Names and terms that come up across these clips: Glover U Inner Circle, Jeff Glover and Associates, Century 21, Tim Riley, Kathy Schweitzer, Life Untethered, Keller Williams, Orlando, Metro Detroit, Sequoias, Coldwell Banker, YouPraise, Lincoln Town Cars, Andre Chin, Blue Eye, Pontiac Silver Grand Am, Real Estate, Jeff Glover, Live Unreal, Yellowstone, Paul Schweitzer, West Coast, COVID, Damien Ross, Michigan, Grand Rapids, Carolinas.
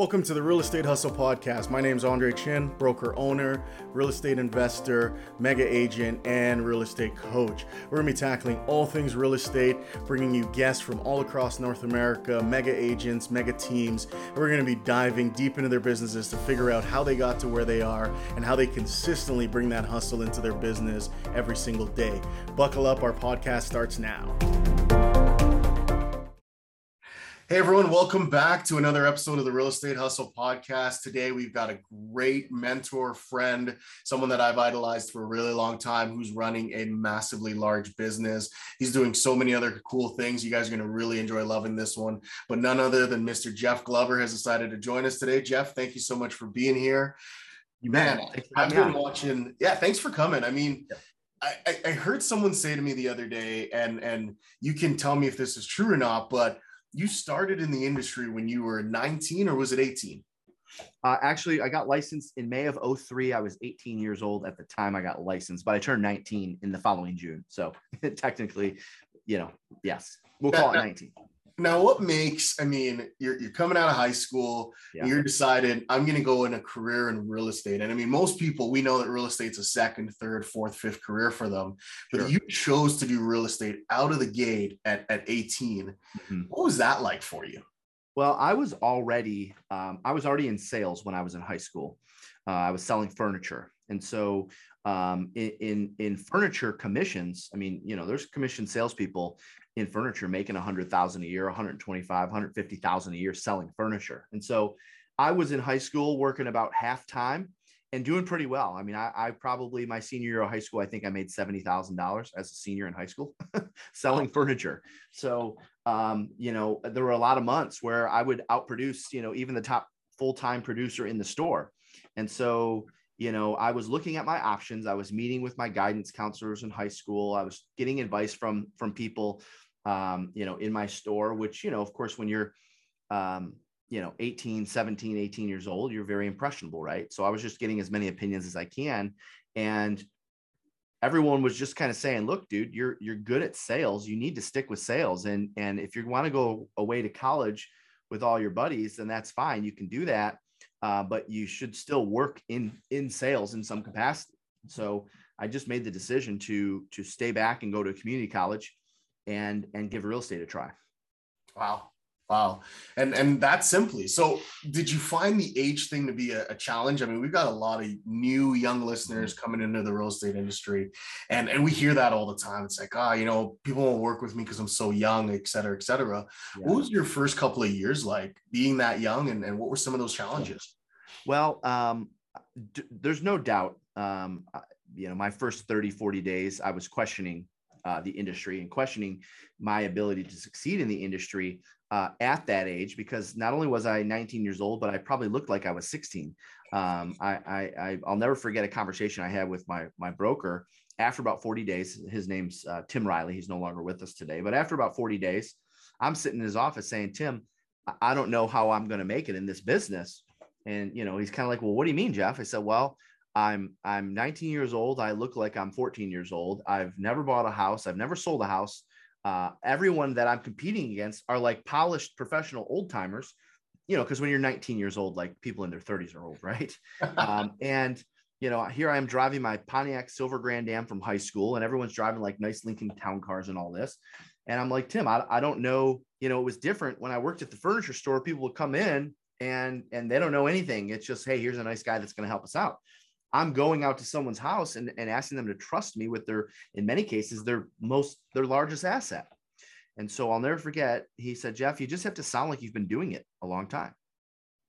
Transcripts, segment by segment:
Welcome to the Real Estate Hustle Podcast. My name is Andre Chin, broker owner, real estate investor, mega agent, and real estate coach. We're going to be tackling all things real estate, bringing you guests from all across North America, mega agents, mega teams. And we're going to be diving deep into their businesses to figure out how they got to where they are and how they consistently bring that hustle into their business every single day. Buckle up, our podcast starts now. Hey everyone, welcome back to another episode of the Real Estate Hustle Podcast. Today we've got a great mentor, friend, someone that I've idolized for a really long time who's running a massively large business. He's doing so many other cool things. You guys are going to really enjoy loving this one, but none other than Mr. Jeff Glover has decided to join us today. Jeff, thank you so much for being here. Man, I've been watching. Yeah, thanks for coming. I mean, I heard someone say to me the other day, and you can tell me if this is true or not, but you started in the industry when you were 19 or was it 18? Actually, I got licensed in May of 2003. I was 18 years old at the time I got licensed, but I turned 19 in the following June. So technically, you know, yes, we'll call it 19. Now, what makes, I mean, you're coming out of high school, and you're decided I'm going to go in a career in real estate. And I mean, most people, we know that real estate's a second, third, fourth, fifth career for them, but you chose to do real estate out of the gate at 18. Mm-hmm. What was that like for you? Well, I was already in sales when I was in high school. I was selling furniture. And so in furniture commissions, I mean, you know, there's commission salespeople in furniture making $100,000 a year, $125,000, $150,000 a year selling furniture. And so I was in high school working about half time and doing pretty well. I mean, I probably my senior year of high school, I think I made $70,000 as a senior in high school selling furniture. So, you know, there were a lot of months where I would outproduce, you know, even the top full-time producer in the store. And so, you know, I was looking at my options. I was meeting with my guidance counselors in high school. I was getting advice from people, you know, in my store, which, you know, of course, when you're, you know, 18 years old, you're very impressionable, right? So I was just getting as many opinions as I can. And everyone was just kind of saying, look, dude, you're good at sales. You need to stick with sales. And if you want to go away to college with all your buddies, then that's fine. You can do that. But you should still work in sales in some capacity. So I just made the decision to stay back and go to a community college and give real estate a try. Wow. And that's simply, so did you find the age thing to be a challenge? I mean, we've got a lot of new young listeners coming into the real estate industry and we hear that all the time. It's like, you know, people won't work with me because I'm so young, et cetera, et cetera. Yeah. What was your first couple of years like being that young and what were some of those challenges? Well, there's no doubt, you know, my first 30, 40 days, I was questioning the industry and questioning my ability to succeed in the industry at that age, because not only was I 19 years old, but I probably looked like I was 16. I'll never forget a conversation I had with my broker after about 40 days. His name's Tim Riley. He's no longer with us today, but after about 40 days, I'm sitting in his office saying, Tim, I don't know how I'm going to make it in this business. And, you know, he's kind of like, well, what do you mean, Jeff? I said, well, I'm 19 years old. I look like I'm 14 years old. I've never bought a house. I've never sold a house. Everyone that I'm competing against are like polished professional old timers, you know, because when you're 19 years old, like people in their 30s are old, right? And, you know, here I am driving my Pontiac Silver Grand Am from high school and everyone's driving like nice Lincoln Town Cars and all this. And I'm like, Tim, I don't know, you know, it was different when I worked at the furniture store. People would come in and they don't know anything. It's just, hey, here's a nice guy that's going to help us out. I'm going out to someone's house and asking them to trust me with their, in many cases, their largest asset. And so I'll never forget, he said, Jeff, you just have to sound like you've been doing it a long time.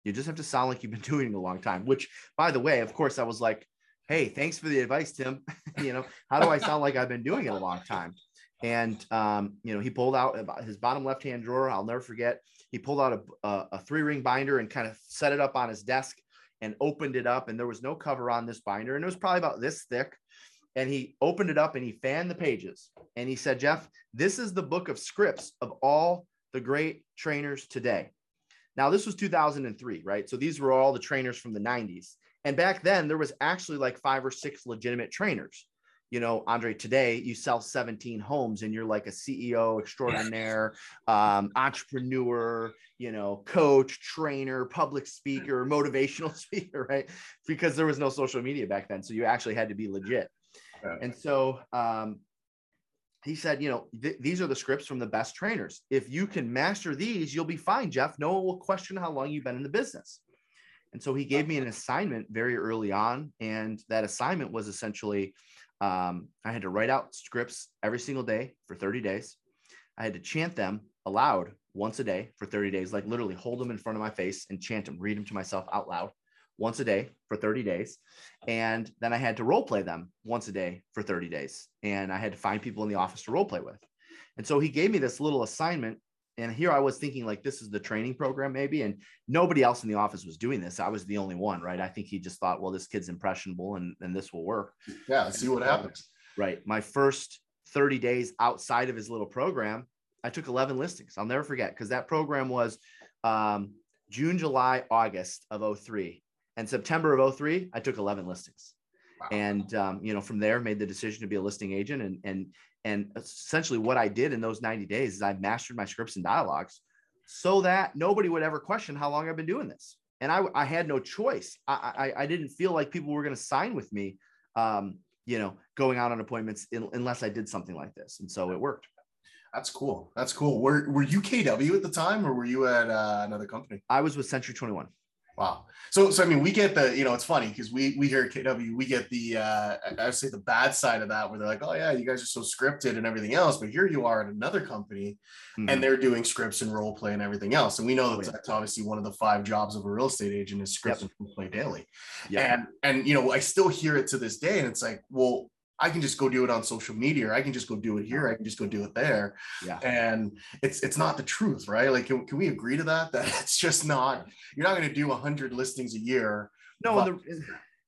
You just have to sound like you've been doing it a long time, which by the way, of course I was like, hey, thanks for the advice, Tim. You know, how do I sound like I've been doing it a long time? And, you know, he pulled out his bottom left-hand drawer. I'll never forget. He pulled out a 3-ring binder and kind of set it up on his desk and opened it up, and there was no cover on this binder, and it was probably about this thick. And he opened it up and he fanned the pages. And he said, Jeff, this is the book of scripts of all the great trainers today. Now, this was 2003, right? So these were all the trainers from the 90s. And back then, there was actually like 5 or 6 legitimate trainers. you know, Andre, today you sell 17 homes and you're like a CEO extraordinaire, entrepreneur, you know, coach, trainer, public speaker, motivational speaker, right? Because there was no social media back then. So you actually had to be legit. And so he said, you know, these are the scripts from the best trainers. If you can master these, you'll be fine, Jeff. No one will question how long you've been in the business. And so he gave me an assignment very early on. And that assignment was essentially, I had to write out scripts every single day for 30 days. I had to chant them aloud once a day for 30 days, like literally hold them in front of my face and chant them, read them to myself out loud once a day for 30 days. And then I had to role play them once a day for 30 days. And I had to find people in the office to role play with. And so he gave me this little assignment. And here I was thinking, like, this is the training program maybe. And nobody else in the office was doing this. I was the only one, right? I think he just thought, well, this kid's impressionable and this will work. Yeah, see what happens. Right. My first 30 days outside of his little program, I took 11 listings. I'll never forget, because that program was June, July, August of 2003. And September of 2003, I took 11 listings. Wow. And, you know, from there, made the decision to be a listing agent. And essentially what I did in those 90 days is I mastered my scripts and dialogues so that nobody would ever question how long I've been doing this. And I had no choice. I didn't feel like people were going to sign with me, you know, going out on appointments unless I did something like this. And so it worked. That's cool. That's cool. Were you KW at the time, or were you at another company? I was with Century 21. Wow. So I mean, we get the, you know, it's funny because we here at KW, we get the, I would say the bad side of that, where they're like, oh yeah, you guys are so scripted and everything else, but here you are at another company and they're doing scripts and role play and everything else. And we know that's obviously one of the 5 jobs of a real estate agent is scripts and role play daily. And, you know, I still hear it to this day, and it's like, well, I can just go do it on social media, or I can just go do it here, I can just go do it there. Yeah. And it's not the truth, right? Like, can we agree to that? That it's just not, you're not going to do 100 listings a year. No, but...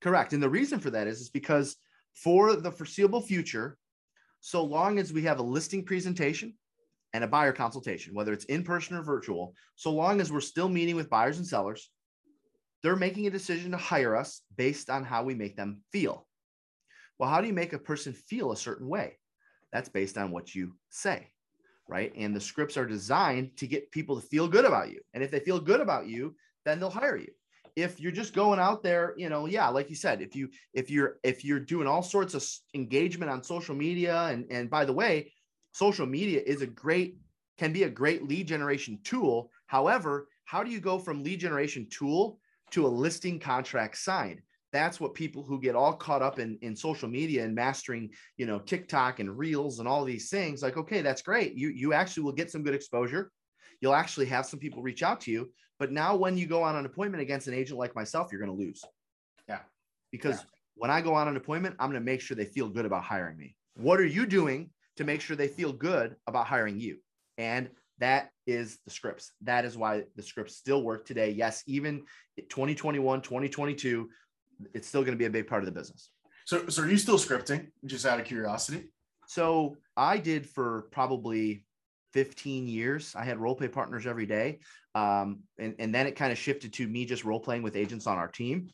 correct. And the reason for that is because for the foreseeable future, so long as we have a listing presentation and a buyer consultation, whether it's in person or virtual, so long as we're still meeting with buyers and sellers, they're making a decision to hire us based on how we make them feel. Well, how do you make a person feel a certain way? That's based on what you say, right? And the scripts are designed to get people to feel good about you. And if they feel good about you, then they'll hire you. If you're just going out there, you know, yeah, like you said, if you're doing all sorts of engagement on social media, and by the way, social media is can be a great lead generation tool. However, how do you go from lead generation tool to a listing contract signed? That's what people who get all caught up in social media and mastering, you know, TikTok and reels and all these things, like, okay, that's great. You actually will get some good exposure. You'll actually have some people reach out to you. But now when you go on an appointment against an agent like myself, you're going to lose. Yeah. Because when I go on an appointment, I'm going to make sure they feel good about hiring me. What are you doing to make sure they feel good about hiring you? And that is the scripts. That is why the scripts still work today. Yes, even 2021, 2022, it's still going to be a big part of the business. So are you still scripting, just out of curiosity? So I did for probably 15 years. I had role play partners every day. And then it kind of shifted to me just role playing with agents on our team.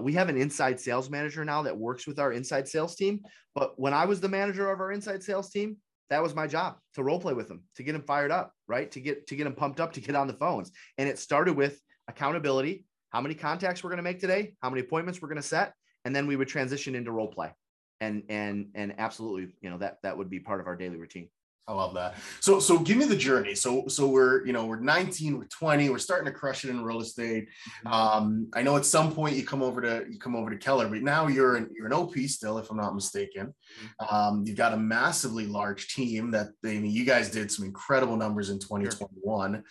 We have an inside sales manager now that works with our inside sales team. But when I was the manager of our inside sales team, that was my job, to role play with them, to get them fired up, right? To get them pumped up, to get on the phones. And it started with accountability. How many contacts we're going to make today, how many appointments we're going to set, and then we would transition into role play. And absolutely, you know, that would be part of our daily routine. I love that. So give me the journey. So we're, you know, we're 19, we're 20, we're starting to crush it in real estate. I know at some point you come over to Keller, but now you're an OP still, if I'm not mistaken. You've got a massively large team that you guys did some incredible numbers in 2021. Sure.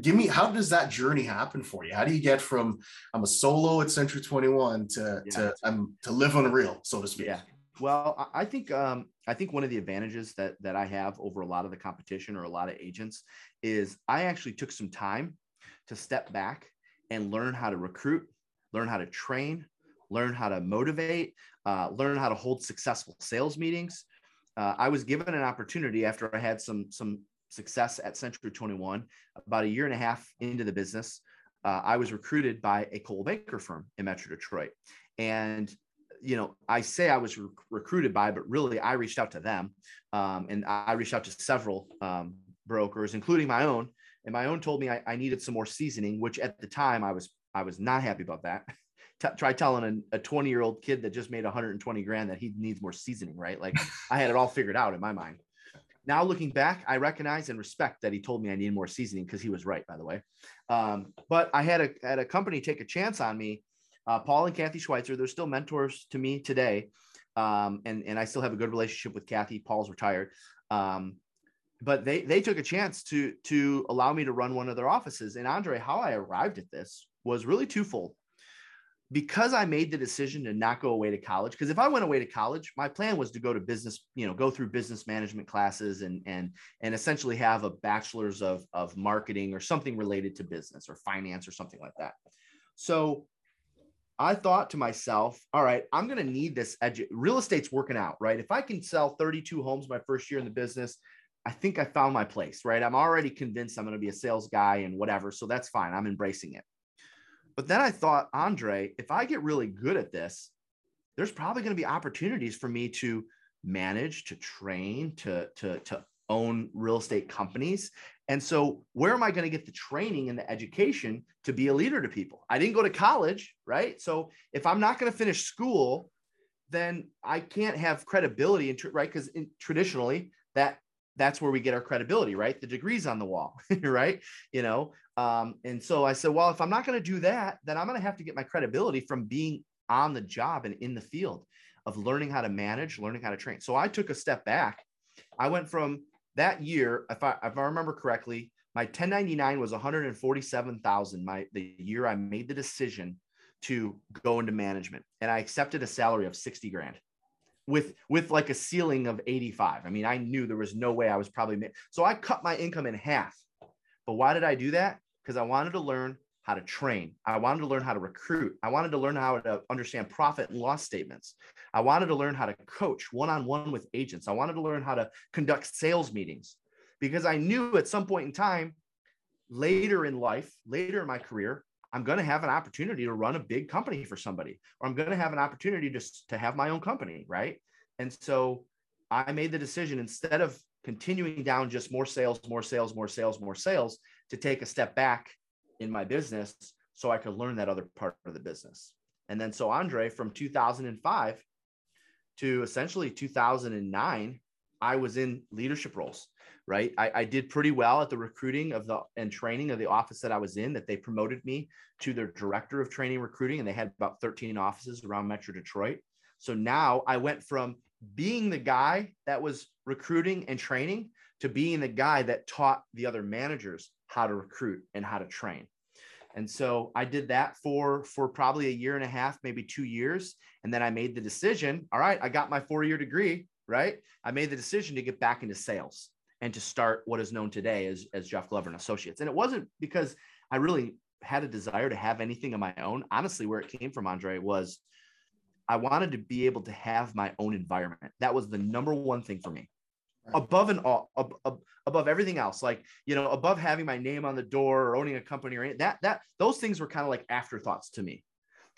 Give me, how does that journey happen for you? How do you get from I'm a solo at Century 21 to Live Unreal, so to speak? Yeah. Well, I think one of the advantages that I have over a lot of the competition or a lot of agents is I actually took some time to step back and learn how to recruit, learn how to train, learn how to motivate, learn how to hold successful sales meetings. I was given an opportunity after I had some success at Century 21, about a year and a half into the business. I was recruited by a Coldwell Banker firm in Metro Detroit. And you know, I say I was recruited by, but really I reached out to them. And I reached out to several brokers, including my own. And my own told me I needed some more seasoning, which at the time I was not happy about that. Try telling a 20-year-old kid that just made 120 grand that he needs more seasoning, right? Like I had it all figured out in my mind. Now, looking back, I recognize and respect that he told me I needed more seasoning, because he was right, by the way. But I had a company take a chance on me. Paul and Kathy Schweitzer, they're still mentors to me today. And I still have a good relationship with Kathy. Paul's retired. But they took a chance to allow me to run one of their offices. And Andre, how I arrived at this was really twofold. Because I made the decision to not go away to college, because if I went away to college, my plan was to go to business, you know, go through business management classes and essentially have a bachelor's of marketing or something related to business or finance or something like that. So I thought to myself, all right, I'm going to need this. Real estate's working out, right? If I can sell 32 homes my first year in the business, I think I found my place, right? I'm already convinced I'm going to be a sales guy and whatever. So that's fine. I'm embracing it. But then I thought, Andre, if I get really good at this, there's probably going to be opportunities for me to manage, to train, to own real estate companies. And so where am I going to get the training and the education to be a leader to people? I didn't go to college, right? So if I'm not going to finish school, then I can't have credibility, right? Because traditionally that's where we get our credibility, right? The degrees on the wall, right? You know? And so I said, well, if I'm not going to do that, then I'm going to have to get my credibility from being on the job and in the field of learning how to manage, learning how to train. So I took a step back. I went from that year, if I remember correctly, my 1099 was $147,000. The year I made the decision to go into management, and I accepted a salary of 60 grand. with like a ceiling of 85. I mean, I knew there was no way I was probably, so I cut my income in half. But why did I do that? Because I wanted to learn how to train. I wanted to learn how to recruit. I wanted to learn how to understand profit and loss statements. I wanted to learn how to coach one-on-one with agents. I wanted to learn how to conduct sales meetings, because I knew at some point in time, later in life, later in my career, I'm going to have an opportunity to run a big company for somebody, or I'm going to have an opportunity to have my own company, right? And so I made the decision, instead of continuing down just more sales, to take a step back in my business so I could learn that other part of the business. And then so Andre, from 2005 to essentially 2009, I was in leadership roles, right? I did pretty well at the recruiting of and training of the office that I was in, that they promoted me to their director of training recruiting. And they had about 13 offices around Metro Detroit. So now I went from being the guy that was recruiting and training to being the guy that taught the other managers how to recruit and how to train. And so I did that for probably a year and a half, maybe 2 years. And then I made the decision, all right, I got my four-year degree, right? I made the decision to get back into sales and to start what is known today as Jeff Glover and Associates. And it wasn't because I really had a desire to have anything of my own. Honestly, where it came from, Andre, was I wanted to be able to have my own environment. That was the number one thing for me. Right. Above everything else, like, you know, above having my name on the door or owning a company or anything, those things were kind of like afterthoughts to me.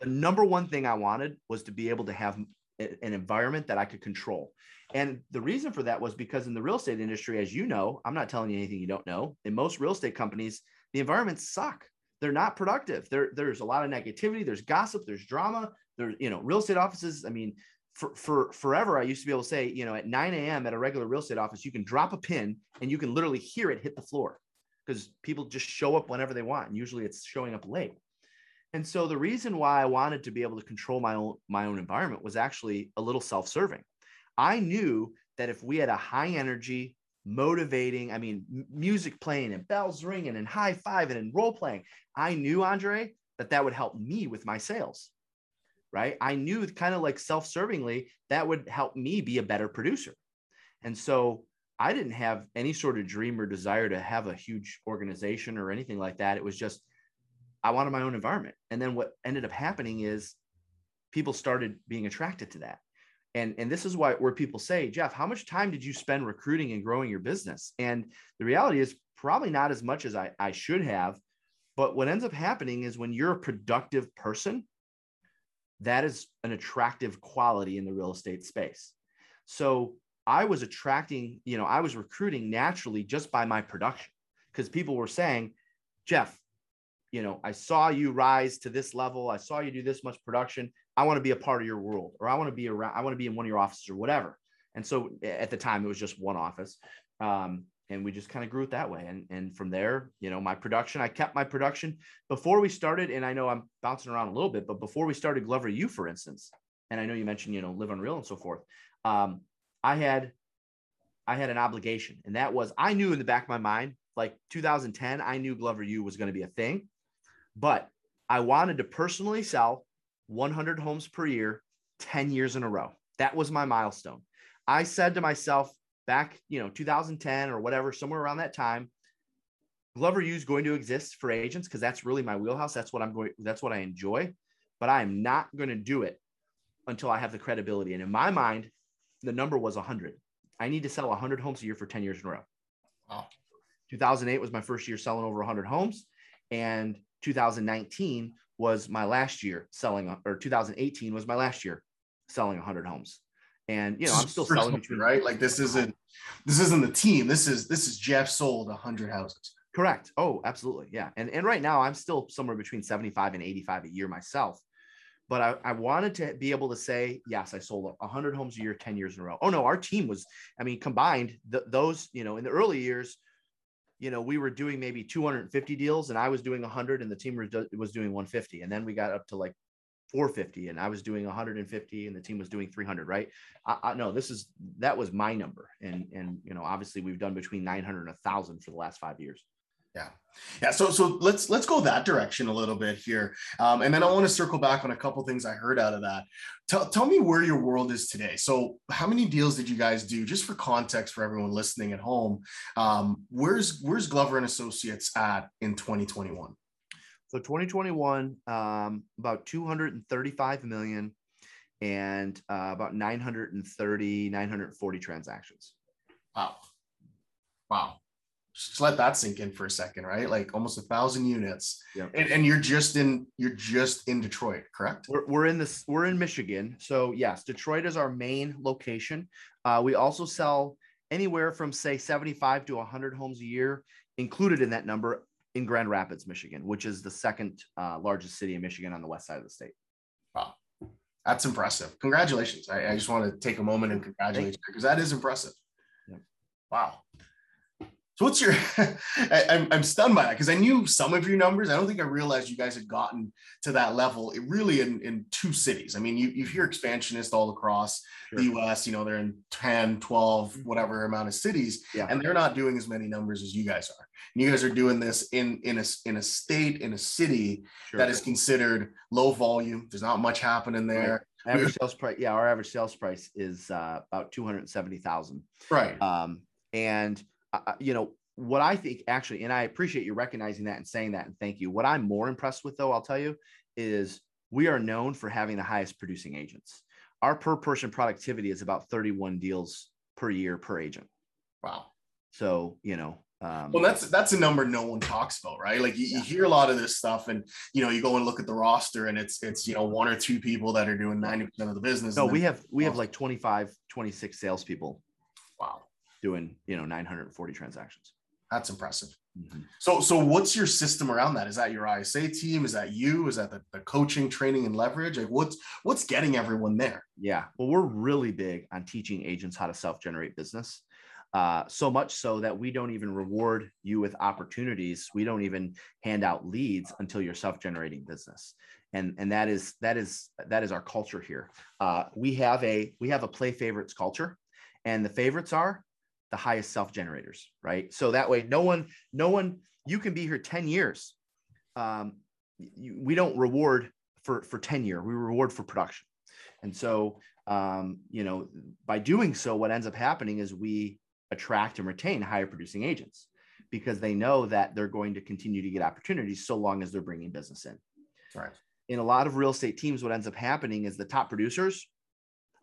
The number one thing I wanted was to be able to have an environment that I could control. And the reason for that was because in the real estate industry, as you know, I'm not telling you anything you don't know. In most real estate companies, the environments suck. They're not productive. There's a lot of negativity. There's gossip. There's drama. There's, you know, real estate offices. I mean, for forever, I used to be able to say, you know, at 9 a.m. at a regular real estate office, you can drop a pin and you can literally hear it hit the floor, because people just show up whenever they want. And usually it's showing up late. And so the reason why I wanted to be able to control my own environment was actually a little self-serving. I knew that if we had a high energy, motivating, I mean, music playing and bells ringing and high fiving and role playing, I knew, Andre, that would help me with my sales, right? I knew, kind of like self-servingly, that would help me be a better producer. And so I didn't have any sort of dream or desire to have a huge organization or anything like that. It was just, I wanted my own environment. And then what ended up happening is people started being attracted to that. And this is where people say, Jeff, how much time did you spend recruiting and growing your business? And the reality is probably not as much as I should have. But what ends up happening is when you're a productive person, That is an attractive quality in the real estate space. So I was attracting, you know, I was recruiting naturally just by my production, because people were saying, Jeff, you know, I saw you rise to this level. I saw you do this much production. I want to be a part of your world, or I want to be around, I want to be in one of your offices or whatever. And so at the time it was just one office. And we just kind of grew it that way. And from there, you know, my production, I kept my production before we started. And I know I'm bouncing around a little bit, but before we started Glover U, for instance, and I know you mentioned, you know, Live Unreal and so forth. I had an obligation, and that was, I knew in the back of my mind, like 2010, I knew Glover U was going to be a thing, but I wanted to personally sell 100 homes per year, 10 years in a row. That was my milestone. I said to myself, back, you know, 2010 or whatever, somewhere around that time, Glover U is going to exist for agents, because that's really my wheelhouse. That's what I'm going, that's what I enjoy, but I am not going to do it until I have the credibility. And in my mind, the number was 100. I need to sell 100 homes a year for 10 years in a row. Wow. 2008 was my first year selling over 100 homes. And 2019 was my last year selling, or 2018 was my last year selling 100 homes. And, you know, I'm still selling between, right? Like this isn't the team. This is Jeff sold 100 houses. Correct. Oh, absolutely. Yeah. And right now I'm still somewhere between 75 and 85 a year myself, but I wanted to be able to say, yes, I sold 100 homes a year, 10 years in a row. Oh no, our team was, I mean, combined those, you know, in the early years, you know, we were doing maybe 250 deals and I was doing 100 and the team was doing 150. And then we got up to like 450 and I was doing 150 and the team was doing 300, right? I know that was my number. And, you know, obviously we've done between 900 and 1,000 for the last 5 years. Yeah. Yeah. So let's go that direction a little bit here. And then I want to circle back on a couple of things I heard out of that. Tell me where your world is today. So how many deals did you guys do, just for context for everyone listening at home? Where's Glover and Associates at in 2021? So 2021, about 235 million and about 940 transactions. Wow. Wow. Just let that sink in for a second, right? Like almost 1,000 units. Yep. And you're just in Detroit, correct? We're in Michigan. So yes, Detroit is our main location. We also sell anywhere from say 75 to 100 homes a year, included in that number, in Grand Rapids, Michigan, which is the second largest city in Michigan on the west side of the state. Wow. That's impressive. Congratulations. I just want to take a moment and congratulate you, because that is impressive. Yep. Wow. So what's your, I'm stunned by that, because I knew some of your numbers. I don't think I realized you guys had gotten to that level really in two cities. I mean, you hear expansionists all across sure. the US, you know, they're in 10, 12, whatever amount of cities, yeah. and they're not doing as many numbers as you guys are. And you guys are doing this in a state, in a city sure. that is considered low volume. There's not much happening there. Right. Average sales price. Yeah. Our average sales price is about $270,000. Right. And you know, what I think actually, and I appreciate you recognizing that and saying that, and thank you. What I'm more impressed with, though, I'll tell you, is we are known for having the highest producing agents. Our per person productivity is about 31 deals per year per agent. Wow. So, you know, well, that's a number no one talks about, right? Like you hear a lot of this stuff and, you know, you go and look at the roster and it's, you know, one or two people that are doing 90% of the business. No, we have like 25, 26 salespeople. Wow. Doing, you know, 940 transactions. That's impressive. Mm-hmm. So what's your system around that? Is that your ISA team? Is that you? Is that the coaching, training, and leverage? Like what's getting everyone there? Yeah. Well, we're really big on teaching agents how to self-generate business. So much so that we don't even reward you with opportunities. We don't even hand out leads until you're self-generating business. And that is our culture here. We have a play favorites culture, and the favorites are the highest self generators, right? So that way, no one, you can be here 10 years. We don't reward for tenure, we reward for production. And so, you know, by doing so, what ends up happening is we attract and retain higher producing agents, because they know that they're going to continue to get opportunities so long as they're bringing business in. Right. In a lot of real estate teams, what ends up happening is the top producers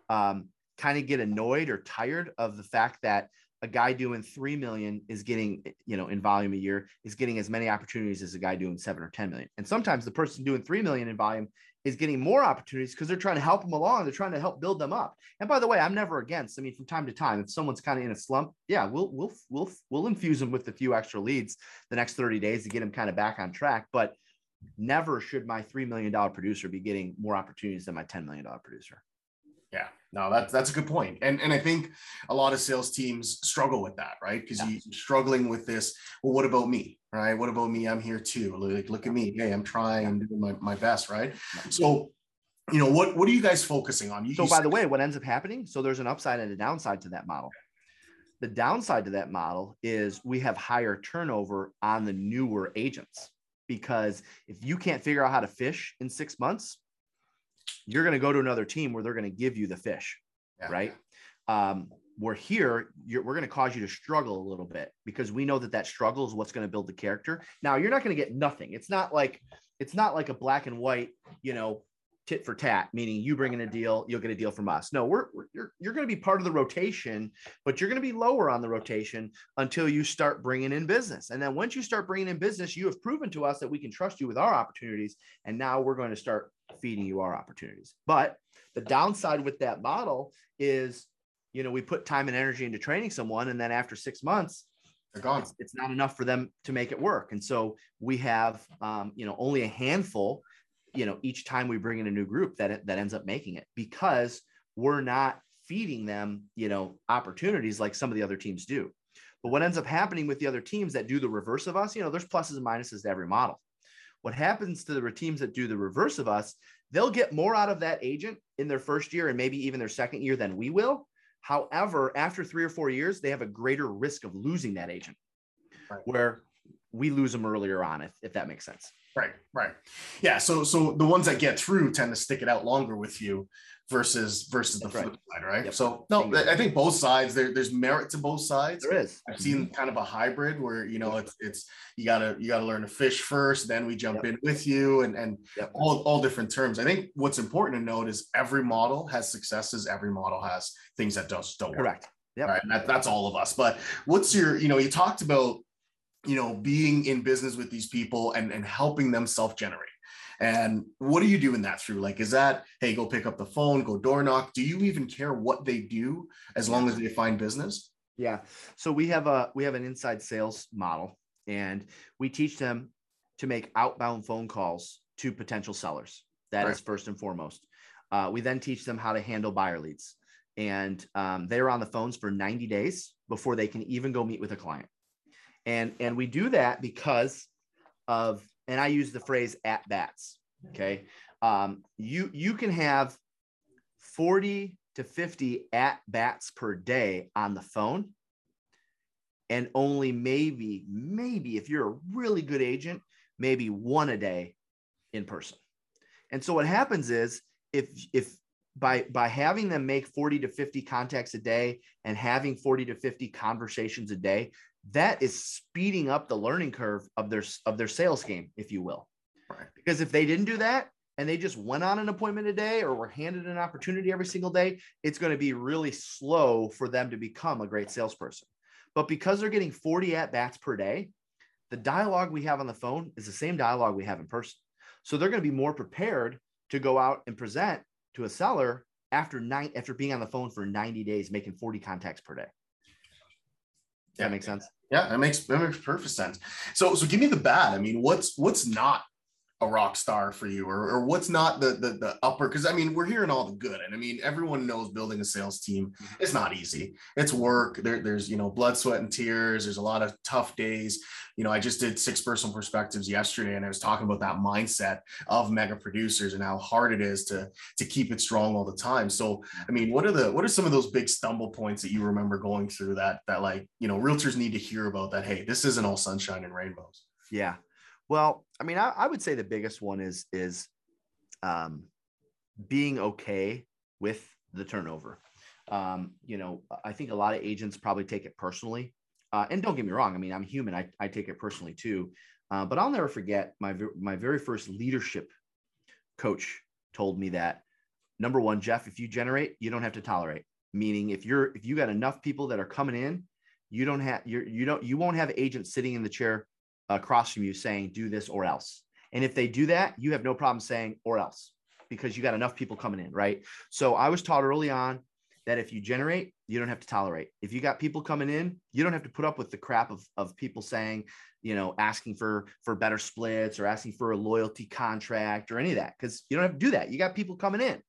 kind of get annoyed or tired of the fact that a guy doing 3 million is getting, you know, in volume a year is getting as many opportunities as a guy doing 7 or 10 million. And sometimes the person doing 3 million in volume is getting more opportunities because they're trying to help them along. They're trying to help build them up. And by the way, I'm never against, I mean, from time to time, if someone's kind of in a slump, yeah, we'll infuse them with a few extra leads the next 30 days to get them kind of back on track. But never should my $3 million producer be getting more opportunities than my $10 million producer. Yeah, no, that's a good point. And I think a lot of sales teams struggle with that, right? Because you're struggling with this. Well, what about me, right? What about me? I'm here too. Like, look at me. Hey, I'm trying. I'm doing my best, right? So, you know, what are you guys focusing on? So by the way, what ends up happening? So there's an upside and a downside to that model. The downside to that model is we have higher turnover on the newer agents, because if you can't figure out how to fish in 6 months, you're going to go to another team where they're going to give you the fish, right? We're here, we're going to cause you to struggle a little bit, because we know that struggle is what's going to build the character. Now, you're not going to get nothing. It's not like a black and white, you know, tit for tat, meaning you bring in a deal, you'll get a deal from us. No, you're going to be part of the rotation, but you're going to be lower on the rotation until you start bringing in business. And then once you start bringing in business, you have proven to us that we can trust you with our opportunities. And now we're going to start feeding you our opportunities. But the downside with that model is, you know, we put time and energy into training someone, and then after 6 months, they're gone. It's not enough for them to make it work. And so we have, you know, only a handful, you know, each time we bring in a new group that ends up making it, because we're not feeding them, you know, opportunities like some of the other teams do. But what ends up happening with the other teams that do the reverse of us, you know, there's pluses and minuses to every model. What happens to the teams that do the reverse of us, they'll get more out of that agent in their first year and maybe even their second year than we will. However, after 3 or 4 years, they have a greater risk of losing that agent, where we lose them earlier on, if that makes sense. Right, right. Yeah. So the ones that get through tend to stick it out longer with you versus the flip side, right? Yep. So no, I think both sides, there's merit to both sides. There is. I've seen kind of a hybrid where, you know, it's you gotta learn to fish first, then we jump in with you and all different terms. I think what's important to note is every model has successes, every model has things that don't work. Correct. Yeah. Right? And that's all of us. But what's your, you know, you talked about, you know, being in business with these people and helping them self-generate. And what are you doing that through? Like, is that, hey, go pick up the phone, go door knock? Do you even care what they do as long as they find business? Yeah. So we have an inside sales model, and we teach them to make outbound phone calls to potential sellers. That is first and foremost. We then teach them how to handle buyer leads, and they're on the phones for 90 days before they can even go meet with a client. And we do that because of, and I use the phrase at bats. Okay. You can have 40 to 50 at bats per day on the phone. And only maybe if you're a really good agent, maybe one a day in person. And so what happens is if by having them make 40 to 50 contacts a day and having 40 to 50 conversations a day, that is speeding up the learning curve of their sales game, if you will. Right. Because if they didn't do that and they just went on an appointment a day or were handed an opportunity every single day, it's going to be really slow for them to become a great salesperson. But because they're getting 40 at-bats per day, the dialogue we have on the phone is the same dialogue we have in person. So they're going to be more prepared to go out and present to a seller after being on the phone for 90 days, making 40 contacts per day. Does that make sense? Yeah, that makes perfect sense. So give me the bad. I mean, what's not a rock star for you, or what's not the upper? Because I mean, we're hearing all the good, and I mean, everyone knows building a sales team, it's not easy. It's work. There's you know, blood, sweat, and tears. There's a lot of tough days. You know, I just did 6 personal perspectives yesterday, and I was talking about that mindset of mega producers and how hard it is to keep it strong all the time. So I mean, what are some of those big stumble points that you remember going through that like, you know, realtors need to hear about that? Hey, this isn't all sunshine and rainbows. Yeah. Well, I mean, I would say the biggest one is being okay with the turnover. You know, I think a lot of agents probably take it personally. And don't get me wrong. I mean, I'm human. I take it personally too. But I'll never forget my very first leadership coach told me that, number one, Jeff, if you generate, you don't have to tolerate. Meaning if you got enough people that are coming in you don't have, you won't have agents sitting in the chair across from you saying, do this or else. And if they do that, you have no problem saying or else, because you got enough people coming in, right? So I was taught early on that if you generate, you don't have to tolerate. If you got people coming in, you don't have to put up with the crap of people saying, you know, asking for better splits or asking for a loyalty contract or any of that, because you don't have to do that. You got people coming in.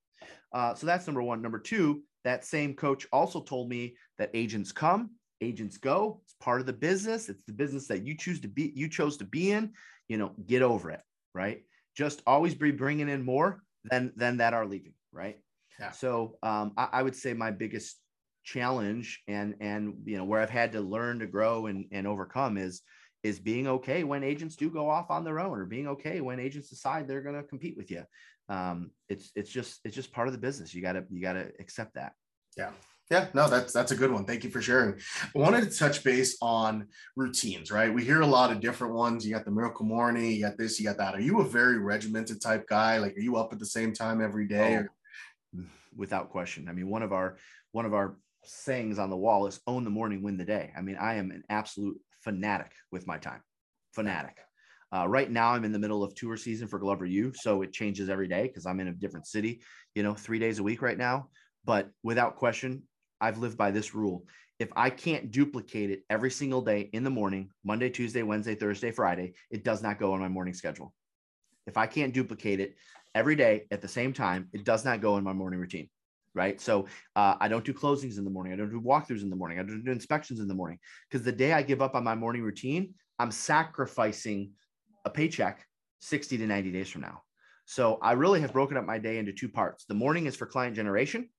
So that's number one. Number two, that same coach also told me that agents come, agents go. It's part of the business. It's the business that you choose to be, you chose to be in, you know, get over it, right? Just always be bringing in more than that are leaving, right? Yeah. So I would say my biggest challenge and you know, where I've had to learn to grow and overcome is being okay when agents do go off on their own, or being okay when agents decide they're going to compete with you. It's just part of the business. You gotta accept that. Yeah. Yeah, no, that's a good one. Thank you for sharing. I wanted to touch base on routines, right? We hear a lot of different ones. You got the miracle morning, you got this, you got that. Are you a very regimented type guy? Like, are you up at the same time every day? Oh, without question. I mean, one of our sayings on the wall is own the morning, win the day. I mean, I am an absolute fanatic with my time. Fanatic. Right now, I'm in the middle of tour season for Glover U, so it changes every day because I'm in a different city, you know, 3 days a week right now. But without question, I've lived by this rule. If I can't duplicate it every single day in the morning, Monday, Tuesday, Wednesday, Thursday, Friday, it does not go on my morning schedule. If I can't duplicate it every day at the same time, it does not go in my morning routine, right? So I don't do closings in the morning. I don't do walkthroughs in the morning. I don't do inspections in the morning, because the day I give up on my morning routine, I'm sacrificing a paycheck 60 to 90 days from now. So I really have broken up my day into two parts. The morning is for client generation,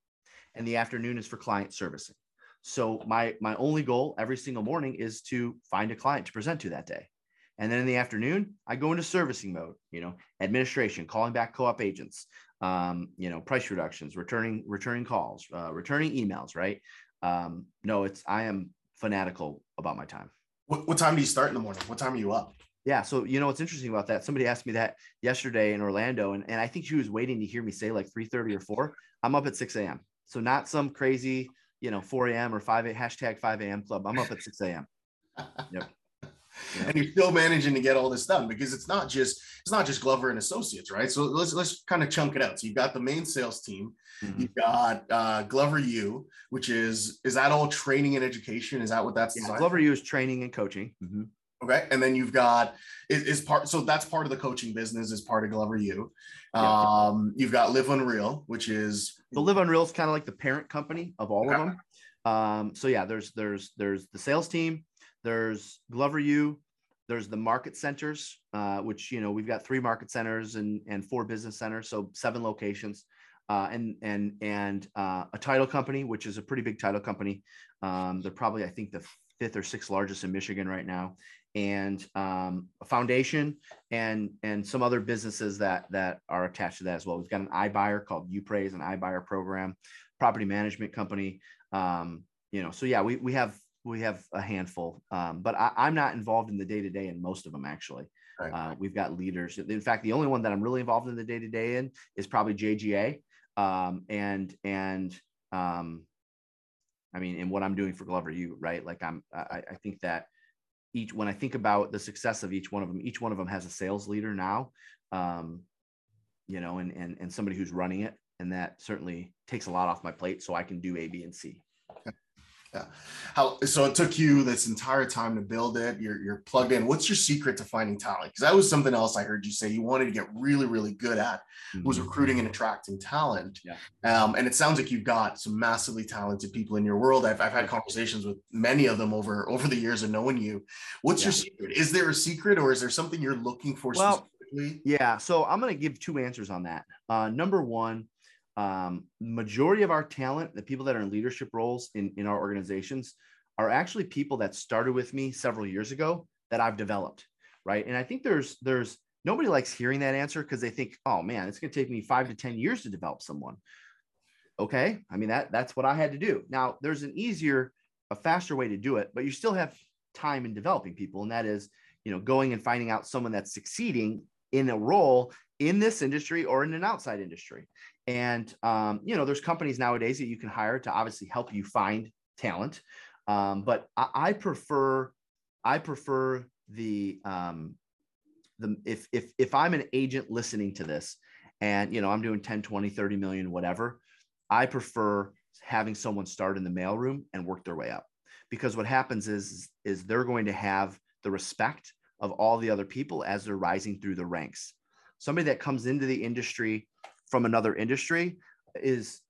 and the afternoon is for client servicing. So my only goal every single morning is to find a client to present to that day. And then in the afternoon, I go into servicing mode, you know, administration, calling back co-op agents, you know, price reductions, returning calls, returning emails, right? I am fanatical about my time. What time do you start in the morning? What time are you up? Yeah. So, you know, what's interesting about that, somebody asked me that yesterday in Orlando, and I think she was waiting to hear me say like 3:30 or 4. I'm up at 6 a.m. So not some crazy, you know, 4 a.m. or 5 a.m. hashtag 5 a.m. club. I'm up at 6 a.m. Yep. Yeah. And you're still managing to get all this done, because it's not just Glover and Associates, right? So let's kind of chunk it out. So you've got the main sales team, mm-hmm. You've got Glover U, which is that all training and education? Is that what that's designed? Glover U is training and coaching. Mm-hmm. Okay. And then you've got so that's part of the coaching business, is part of Glover U. You've got Live Unreal, which is the Live Unreal is kind of like the parent company of all of them. So yeah, there's the sales team, there's Glover U, there's the market centers, which, you know, we've got 3 market centers and 4 business centers. So 7 locations, and a title company, which is a pretty big title company. They're probably, I think, the 5th or 6th largest in Michigan right now, and a foundation and some other businesses that are attached to that as well. We've got an iBuyer called YouPraise, an iBuyer program, property management company. You know, so yeah, we have a handful, but I'm not involved in the day-to-day in most of them, actually. Right. We've got leaders. In fact, the only one that I'm really involved in the day-to-day in is probably JGA. I mean, in what I'm doing for Glover U, right? Like I think that when I think about the success of each one of them has a sales leader now, you know, and somebody who's running it. And that certainly takes a lot off my plate, so I can do A, B, and C. Yeah. So it took you this entire time to build it. You're plugged in. What's your secret to finding talent? Because that was something else I heard you say you wanted to get really, really good at, was recruiting and attracting talent. Yeah. And it sounds like you've got some massively talented people in your world. I've had conversations with many of them over the years of knowing you. What's your secret? Is there a secret, or is there something you're looking for specifically? Yeah. So I'm going to give 2 answers on that. Number one, majority of our talent, the people that are in leadership roles in our organizations, are actually people that started with me several years ago that I've developed, right? And I think there's nobody likes hearing that answer, because they think, oh man, it's going to take me 5 to 10 years to develop someone. Okay, I mean that's what I had to do. Now there's a faster way to do it, but you still have time in developing people, and that is, you know, going and finding out someone that's succeeding in a role in this industry or in an outside industry. And, you know, there's companies nowadays that you can hire to obviously help you find talent. But I prefer the if I'm an agent listening to this, and, you know, I'm doing 10, 20, 30 million, whatever, I prefer having someone start in the mailroom and work their way up, because what happens is they're going to have the respect of all the other people as they're rising through the ranks. Somebody that comes into the industry from another industry has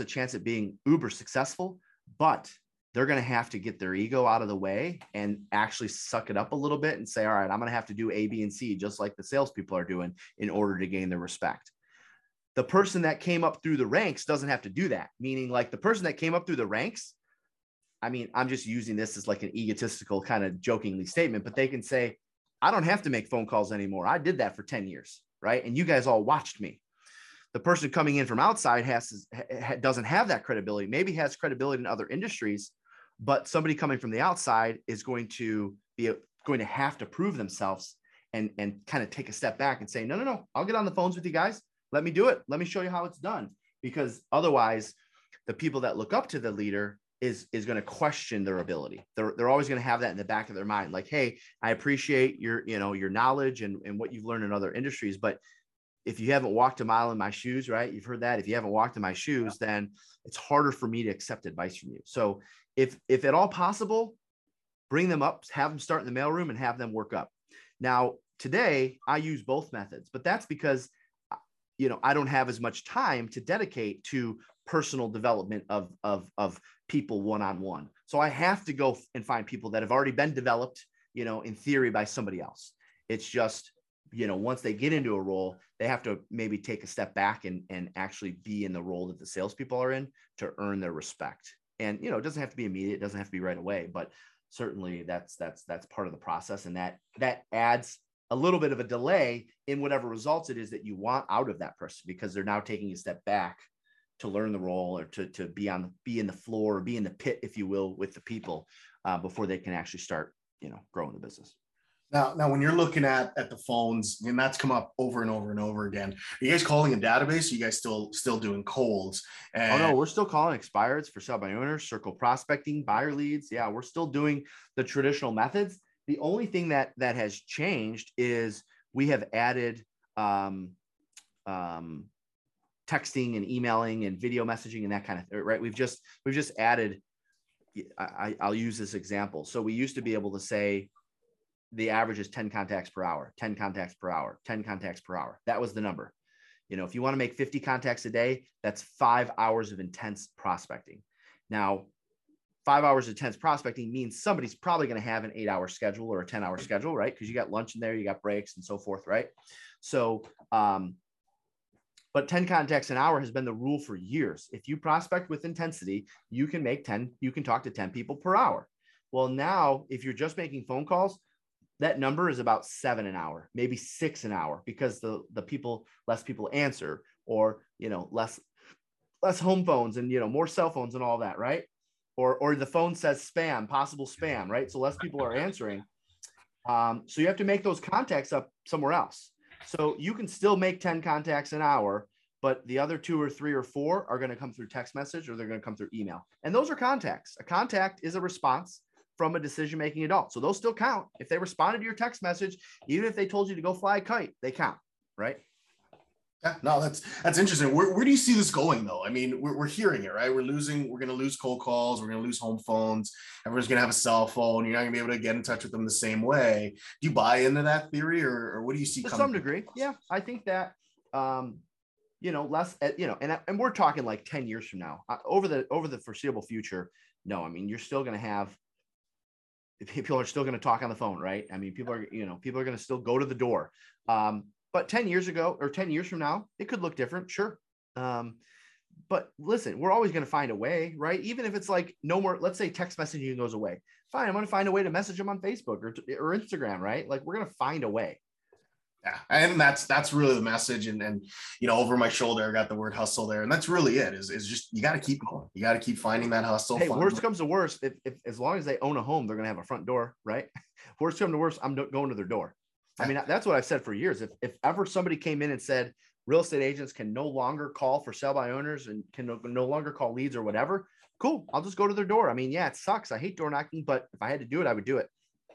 a chance at being uber successful, but they're going to have to get their ego out of the way and actually suck it up a little bit and say, all right, I'm going to have to do A, B, and C, just like the salespeople are doing, in order to gain their respect. The person that came up through the ranks doesn't have to do that. Meaning, like, the person that came up through the ranks, I mean, I'm just using this as like an egotistical kind of jokingly statement, but they can say, I don't have to make phone calls anymore. I did that for 10 years, right? And you guys all watched me. The person coming in from outside doesn't have that credibility, maybe has credibility in other industries, but somebody coming from the outside is going to have to prove themselves and kind of take a step back and say, no, I'll get on the phones with you guys. Let me do it. Let me show you how it's done. Because otherwise, the people that look up to the leader is going to question their ability. They're always going to have that in the back of their mind. Like, hey, I appreciate your knowledge and what you've learned in other industries, but if you haven't walked a mile in my shoes, right? You've heard that. If you haven't walked in my shoes, then it's harder for me to accept advice from you. So if at all possible, bring them up, have them start in the mailroom and have them work up. Now, today I use both methods, but that's because, you know, I don't have as much time to dedicate to personal development of people one-on-one. So I have to go and find people that have already been developed, you know, in theory by somebody else. It's just, you know, once they get into a role, they have to maybe take a step back and actually be in the role that the salespeople are in to earn their respect. And, you know, it doesn't have to be immediate. It doesn't have to be right away, but certainly that's part of the process. And that adds a little bit of a delay in whatever results it is that you want out of that person, because they're now taking a step back to learn the role, or to be in the floor, or be in the pit, if you will, with the people before they can actually start, you know, growing the business. Now, when you're looking at the phones, and that's come up over and over and over again, are you guys calling a database? Or are you guys still doing colds? And— oh, no, we're still calling expireds for sell by owners, circle prospecting, buyer leads. Yeah, we're still doing the traditional methods. The only thing that has changed is we have added texting and emailing and video messaging and that kind of thing, right? We've just added, I'll use this example. So we used to be able to say, the average is 10 contacts per hour, 10 contacts per hour, 10 contacts per hour. That was the number. You know, if you want to make 50 contacts a day, that's 5 hours of intense prospecting. Now, 5 hours of intense prospecting means somebody's probably going to have an 8-hour schedule or a 10-hour schedule, right? Because you got lunch in there, you got breaks and so forth, right? So, but 10 contacts an hour has been the rule for years. If you prospect with intensity, you can make 10, you can talk to 10 people per hour. Well, now, if you're just making phone calls, that number is about 7 an hour, maybe 6 an hour, because less people answer, or, you know, less home phones and, you know, more cell phones and all that, right? Or the phone says spam, possible spam, right? So less people are answering. So you have to make those contacts up somewhere else. So you can still make 10 contacts an hour, but the other 2 or 3 or 4 are going to come through text message, or they're going to come through email. And those are contacts. A contact is a response from a decision-making adult. So those still count. If they responded to your text message, even if they told you to go fly a kite, they count, right? Yeah, no, that's interesting. Where do you see this going though? I mean, we're hearing it, right? We're going to lose cold calls. We're going to lose home phones. Everyone's going to have a cell phone. You're not going to be able to get in touch with them the same way. Do you buy into that theory, or what do you see? To some degree. Yeah. I think that, you know, less, you know, and we're talking like 10 years from now, over the foreseeable future. No, I mean, you're still going to have, people are still going to talk on the phone, right? I mean, people are going to still go to the door. But 10 years ago or 10 years from now, it could look different. Sure. But listen, we're always going to find a way, right? Even if it's like no more, let's say text messaging goes away. Fine. I'm going to find a way to message them on Facebook or Instagram, right? Like, we're going to find a way. Yeah. And that's really the message. And, you know, over my shoulder, I got the word hustle there. And that's really it is just, you got to keep going. You got to keep finding that hustle. Hey, worst comes to worst. If as long as they own a home, they're going to have a front door, right? Worst come to worst, I'm going to their door. I mean, that's what I've said for years. If ever somebody came in and said, real estate agents can no longer call for sell by owners and can no longer call leads or whatever, cool, I'll just go to their door. I mean, yeah, it sucks. I hate door knocking, but if I had to do it, I would do it.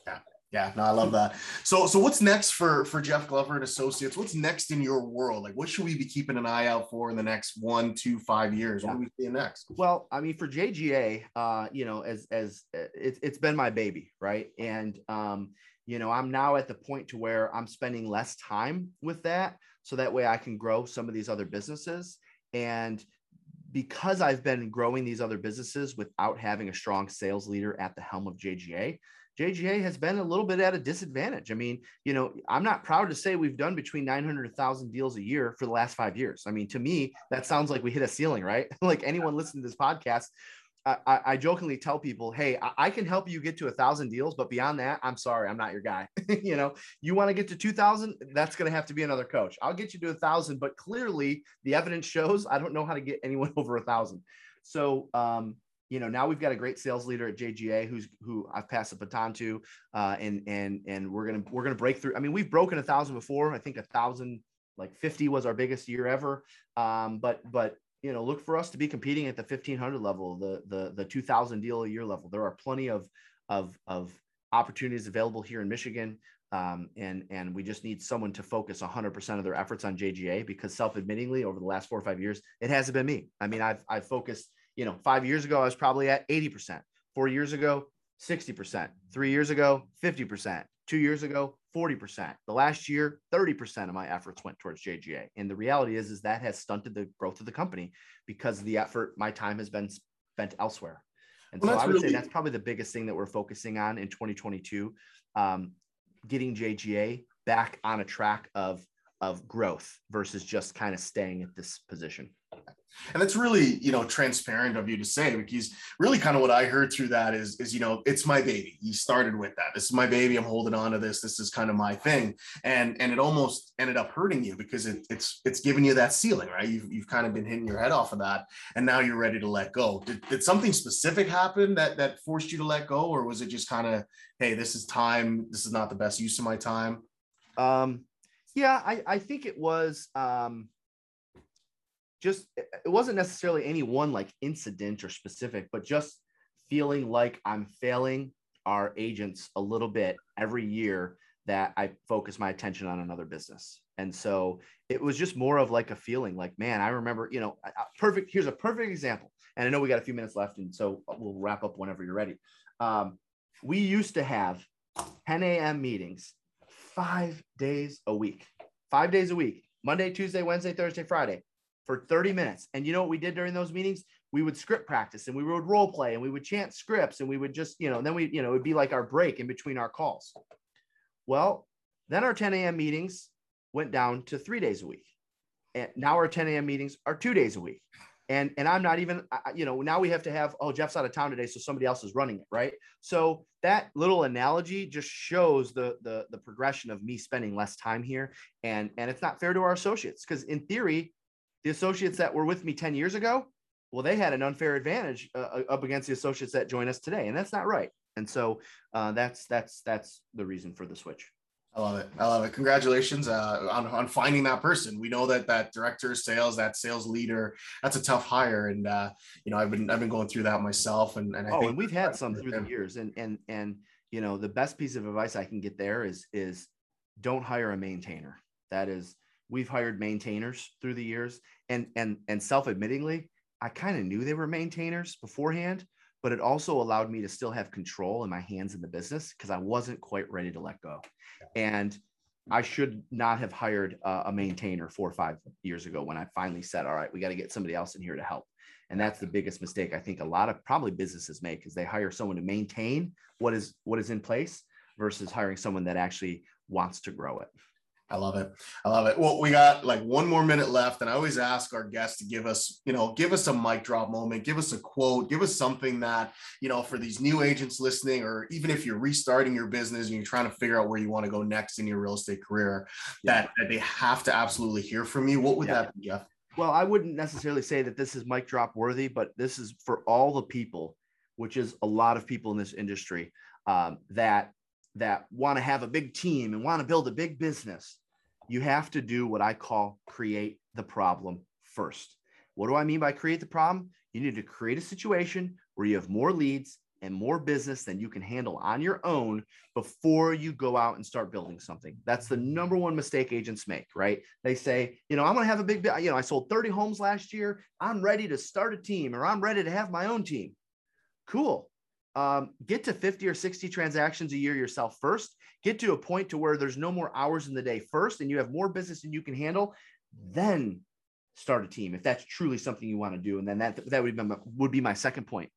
Yeah. Yeah. No, I love that. So what's next for Jeff Glover and Associates? What's next in your world? Like, what should we be keeping an eye out for in the next 1 to 5 years? What are we seeing next? Well, I mean, for JGA, it's been my baby. Right. And, you know, I'm now at the point to where I'm spending less time with that. So that way I can grow some of these other businesses. And because I've been growing these other businesses without having a strong sales leader at the helm of JGA, JGA has been a little bit at a disadvantage. I mean, you know, I'm not proud to say we've done between 900 and 1,000 deals a year for the last 5 years. I mean, to me, that sounds like we hit a ceiling, right? Like anyone listening to this podcast, I jokingly tell people, hey, I can help you get to 1,000 deals, but beyond that, I'm sorry, I'm not your guy. You know, you want to get to 2,000, that's going to have to be another coach. I'll get you to 1,000, but clearly the evidence shows I don't know how to get anyone over 1,000. So, you know, now we've got a great sales leader at JGA who I've passed the baton to, and we're gonna break through. I mean, we've broken 1,000 before. I think 1,050 was our biggest year ever. But you know, look for us to be competing at the 1,500 level, the 2,000 deal a year level. There are plenty of opportunities available here in Michigan. And we just need someone to focus 100% of their efforts on JGA, because self-admittingly, over the last 4 or 5 years, it hasn't been me. I mean, I've focused. You know, 5 years ago, I was probably at 80%, 4 years ago, 60%, 3 years ago, 50%, 2 years ago, 40%. The last year, 30% of my efforts went towards JGA. And the reality is that has stunted the growth of the company because of the effort, my time has been spent elsewhere. And so I would say that's probably the biggest thing that we're focusing on in 2022, getting JGA back on a track of growth versus just kind of staying at this position. And that's really, you know, transparent of you to say, because really kind of what I heard through that is, you know, it's my baby. You started with that. This is my baby. I'm holding on to this. This is kind of my thing. And it almost ended up hurting you because it's given you that ceiling, right? You've kind of been hitting your head off of that, and now you're ready to let go. Did something specific happen that forced you to let go? Or was it just kind of, hey, this is time. This is not the best use of my time. Yeah, I think it was, it wasn't necessarily any one like incident or specific, but just feeling like I'm failing our agents a little bit every year that I focus my attention on another business. And so it was just more of like a feeling like, man, I remember, you know, here's a perfect example. And I know we got a few minutes left, and so we'll wrap up whenever you're ready. We used to have 10 a.m. meetings 5 days a week, 5 days a week, Monday, Tuesday, Wednesday, Thursday, Friday, for 30 minutes. And you know what we did during those meetings? We would script practice, and we would role play, and we would chant scripts, and we would just, you know, and then we, you know, it'd be like our break in between our calls. Well, then our 10 a.m. meetings went down to 3 days a week. And now our 10 a.m. meetings are 2 days a week. And I'm not even, you know, now we have to have, oh, Jeff's out of town today, so somebody else is running it, right? So that little analogy just shows the progression of me spending less time here. And it's not fair to our associates, because in theory, the associates that were with me 10 years ago, well, they had an unfair advantage up against the associates that join us today. And that's not right. And so that's the reason for the switch. I love it. I love it. Congratulations on finding that person. We know that director of sales, that sales leader, that's a tough hire. And, you know, I've been going through that myself. And we've had some through the years, and, you know, the best piece of advice I can get there is don't hire a maintainer. That is, we've hired maintainers through the years, and self-admittingly, I kind of knew they were maintainers beforehand, but it also allowed me to still have control in my hands in the business, because I wasn't quite ready to let go. And I should not have hired a maintainer 4 or 5 years ago when I finally said, all right, we got to get somebody else in here to help. And that's the biggest mistake I think a lot of probably businesses make, is they hire someone to maintain what is in place versus hiring someone that actually wants to grow it. I love it. I love it. Well, we got like one more minute left, and I always ask our guests to give us a mic drop moment, give us a quote, give us something that, you know, for these new agents listening, or even if you're restarting your business and you're trying to figure out where you want to go next in your real estate career, that they have to absolutely hear from you. What would that be, Jeff? Well, I wouldn't necessarily say that this is mic drop worthy, but this is for all the people, which is a lot of people in this industry, that want to have a big team and want to build a big business. You have to do what I call create the problem first. What do I mean by create the problem? You need to create a situation where you have more leads and more business than you can handle on your own before you go out and start building something. That's the number one mistake agents make, right? They say, you know, I'm going to have a big, you know, I sold 30 homes last year. I'm ready to start a team, or I'm ready to have my own team. Cool. Get to 50 or 60 transactions a year yourself first. Get to a point to where there's no more hours in the day first, and you have more business than you can handle. Then start a team if that's truly something you want to do. And then that would be my second point.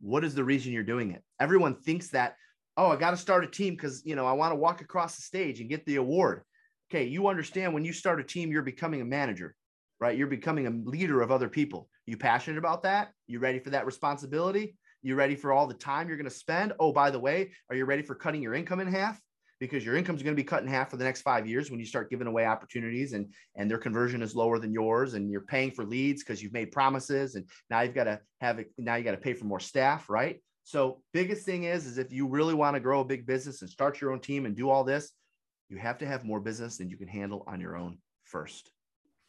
What is the reason you're doing it? Everyone thinks that, oh, I got to start a team because, you know, I want to walk across the stage and get the award. Okay, you understand when you start a team, you're becoming a manager, right? You're becoming a leader of other people. You passionate about that? You ready for that responsibility? You ready for all the time you're going to spend? Oh, by the way, are you ready for cutting your income in half? Because your income is going to be cut in half for the next 5 years when you start giving away opportunities and their conversion is lower than yours, and you're paying for leads because you've made promises, and now you've got to have it. Now you got to pay for more staff, right? So biggest thing is if you really want to grow a big business and start your own team and do all this, you have to have more business than you can handle on your own first.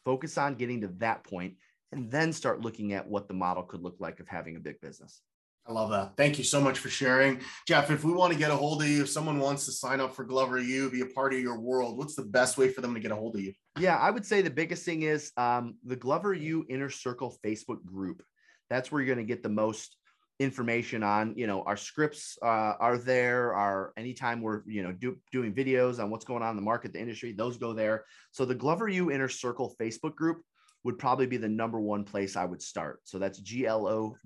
Focus on getting to that point and then start looking at what the model could look like of having a big business. I love that. Thank you so much for sharing. Jeff, if we want to get a hold of you, if someone wants to sign up for Glover U, be a part of your world, what's the best way for them to get a hold of you? Yeah, I would say the biggest thing is the Glover U Inner Circle Facebook group. That's where you're going to get the most information on, you know, our scripts are there, anytime we're, you know, doing videos on what's going on in the market, the industry, those go there. So the Glover U Inner Circle Facebook group would probably be the number one place I would start. So that's Glover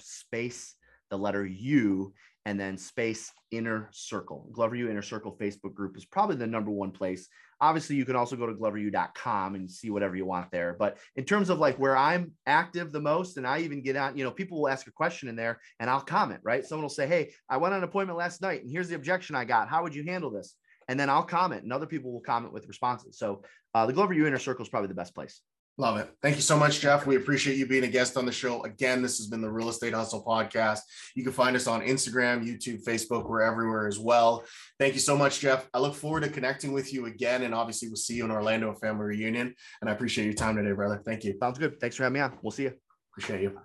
space, the letter U, and then space Inner Circle. Glover U Inner Circle Facebook group is probably the number one place. Obviously, you can also go to gloveru.com and see whatever you want there. But in terms of like where I'm active the most, and I even get on, you know, people will ask a question in there and I'll comment, right? Someone will say, hey, I went on an appointment last night and here's the objection I got. How would you handle this? And then I'll comment and other people will comment with responses. So the Glover U Inner Circle is probably the best place. Love it. Thank you so much, Jeff. We appreciate you being a guest on the show. Again, this has been the Real Estate Hustle Podcast. You can find us on Instagram, YouTube, Facebook. We're everywhere as well. Thank you so much, Jeff. I look forward to connecting with you again. And obviously, we'll see you in Orlando at Family Reunion. And I appreciate your time today, brother. Thank you. Sounds good. Thanks for having me on. We'll see you. Appreciate you.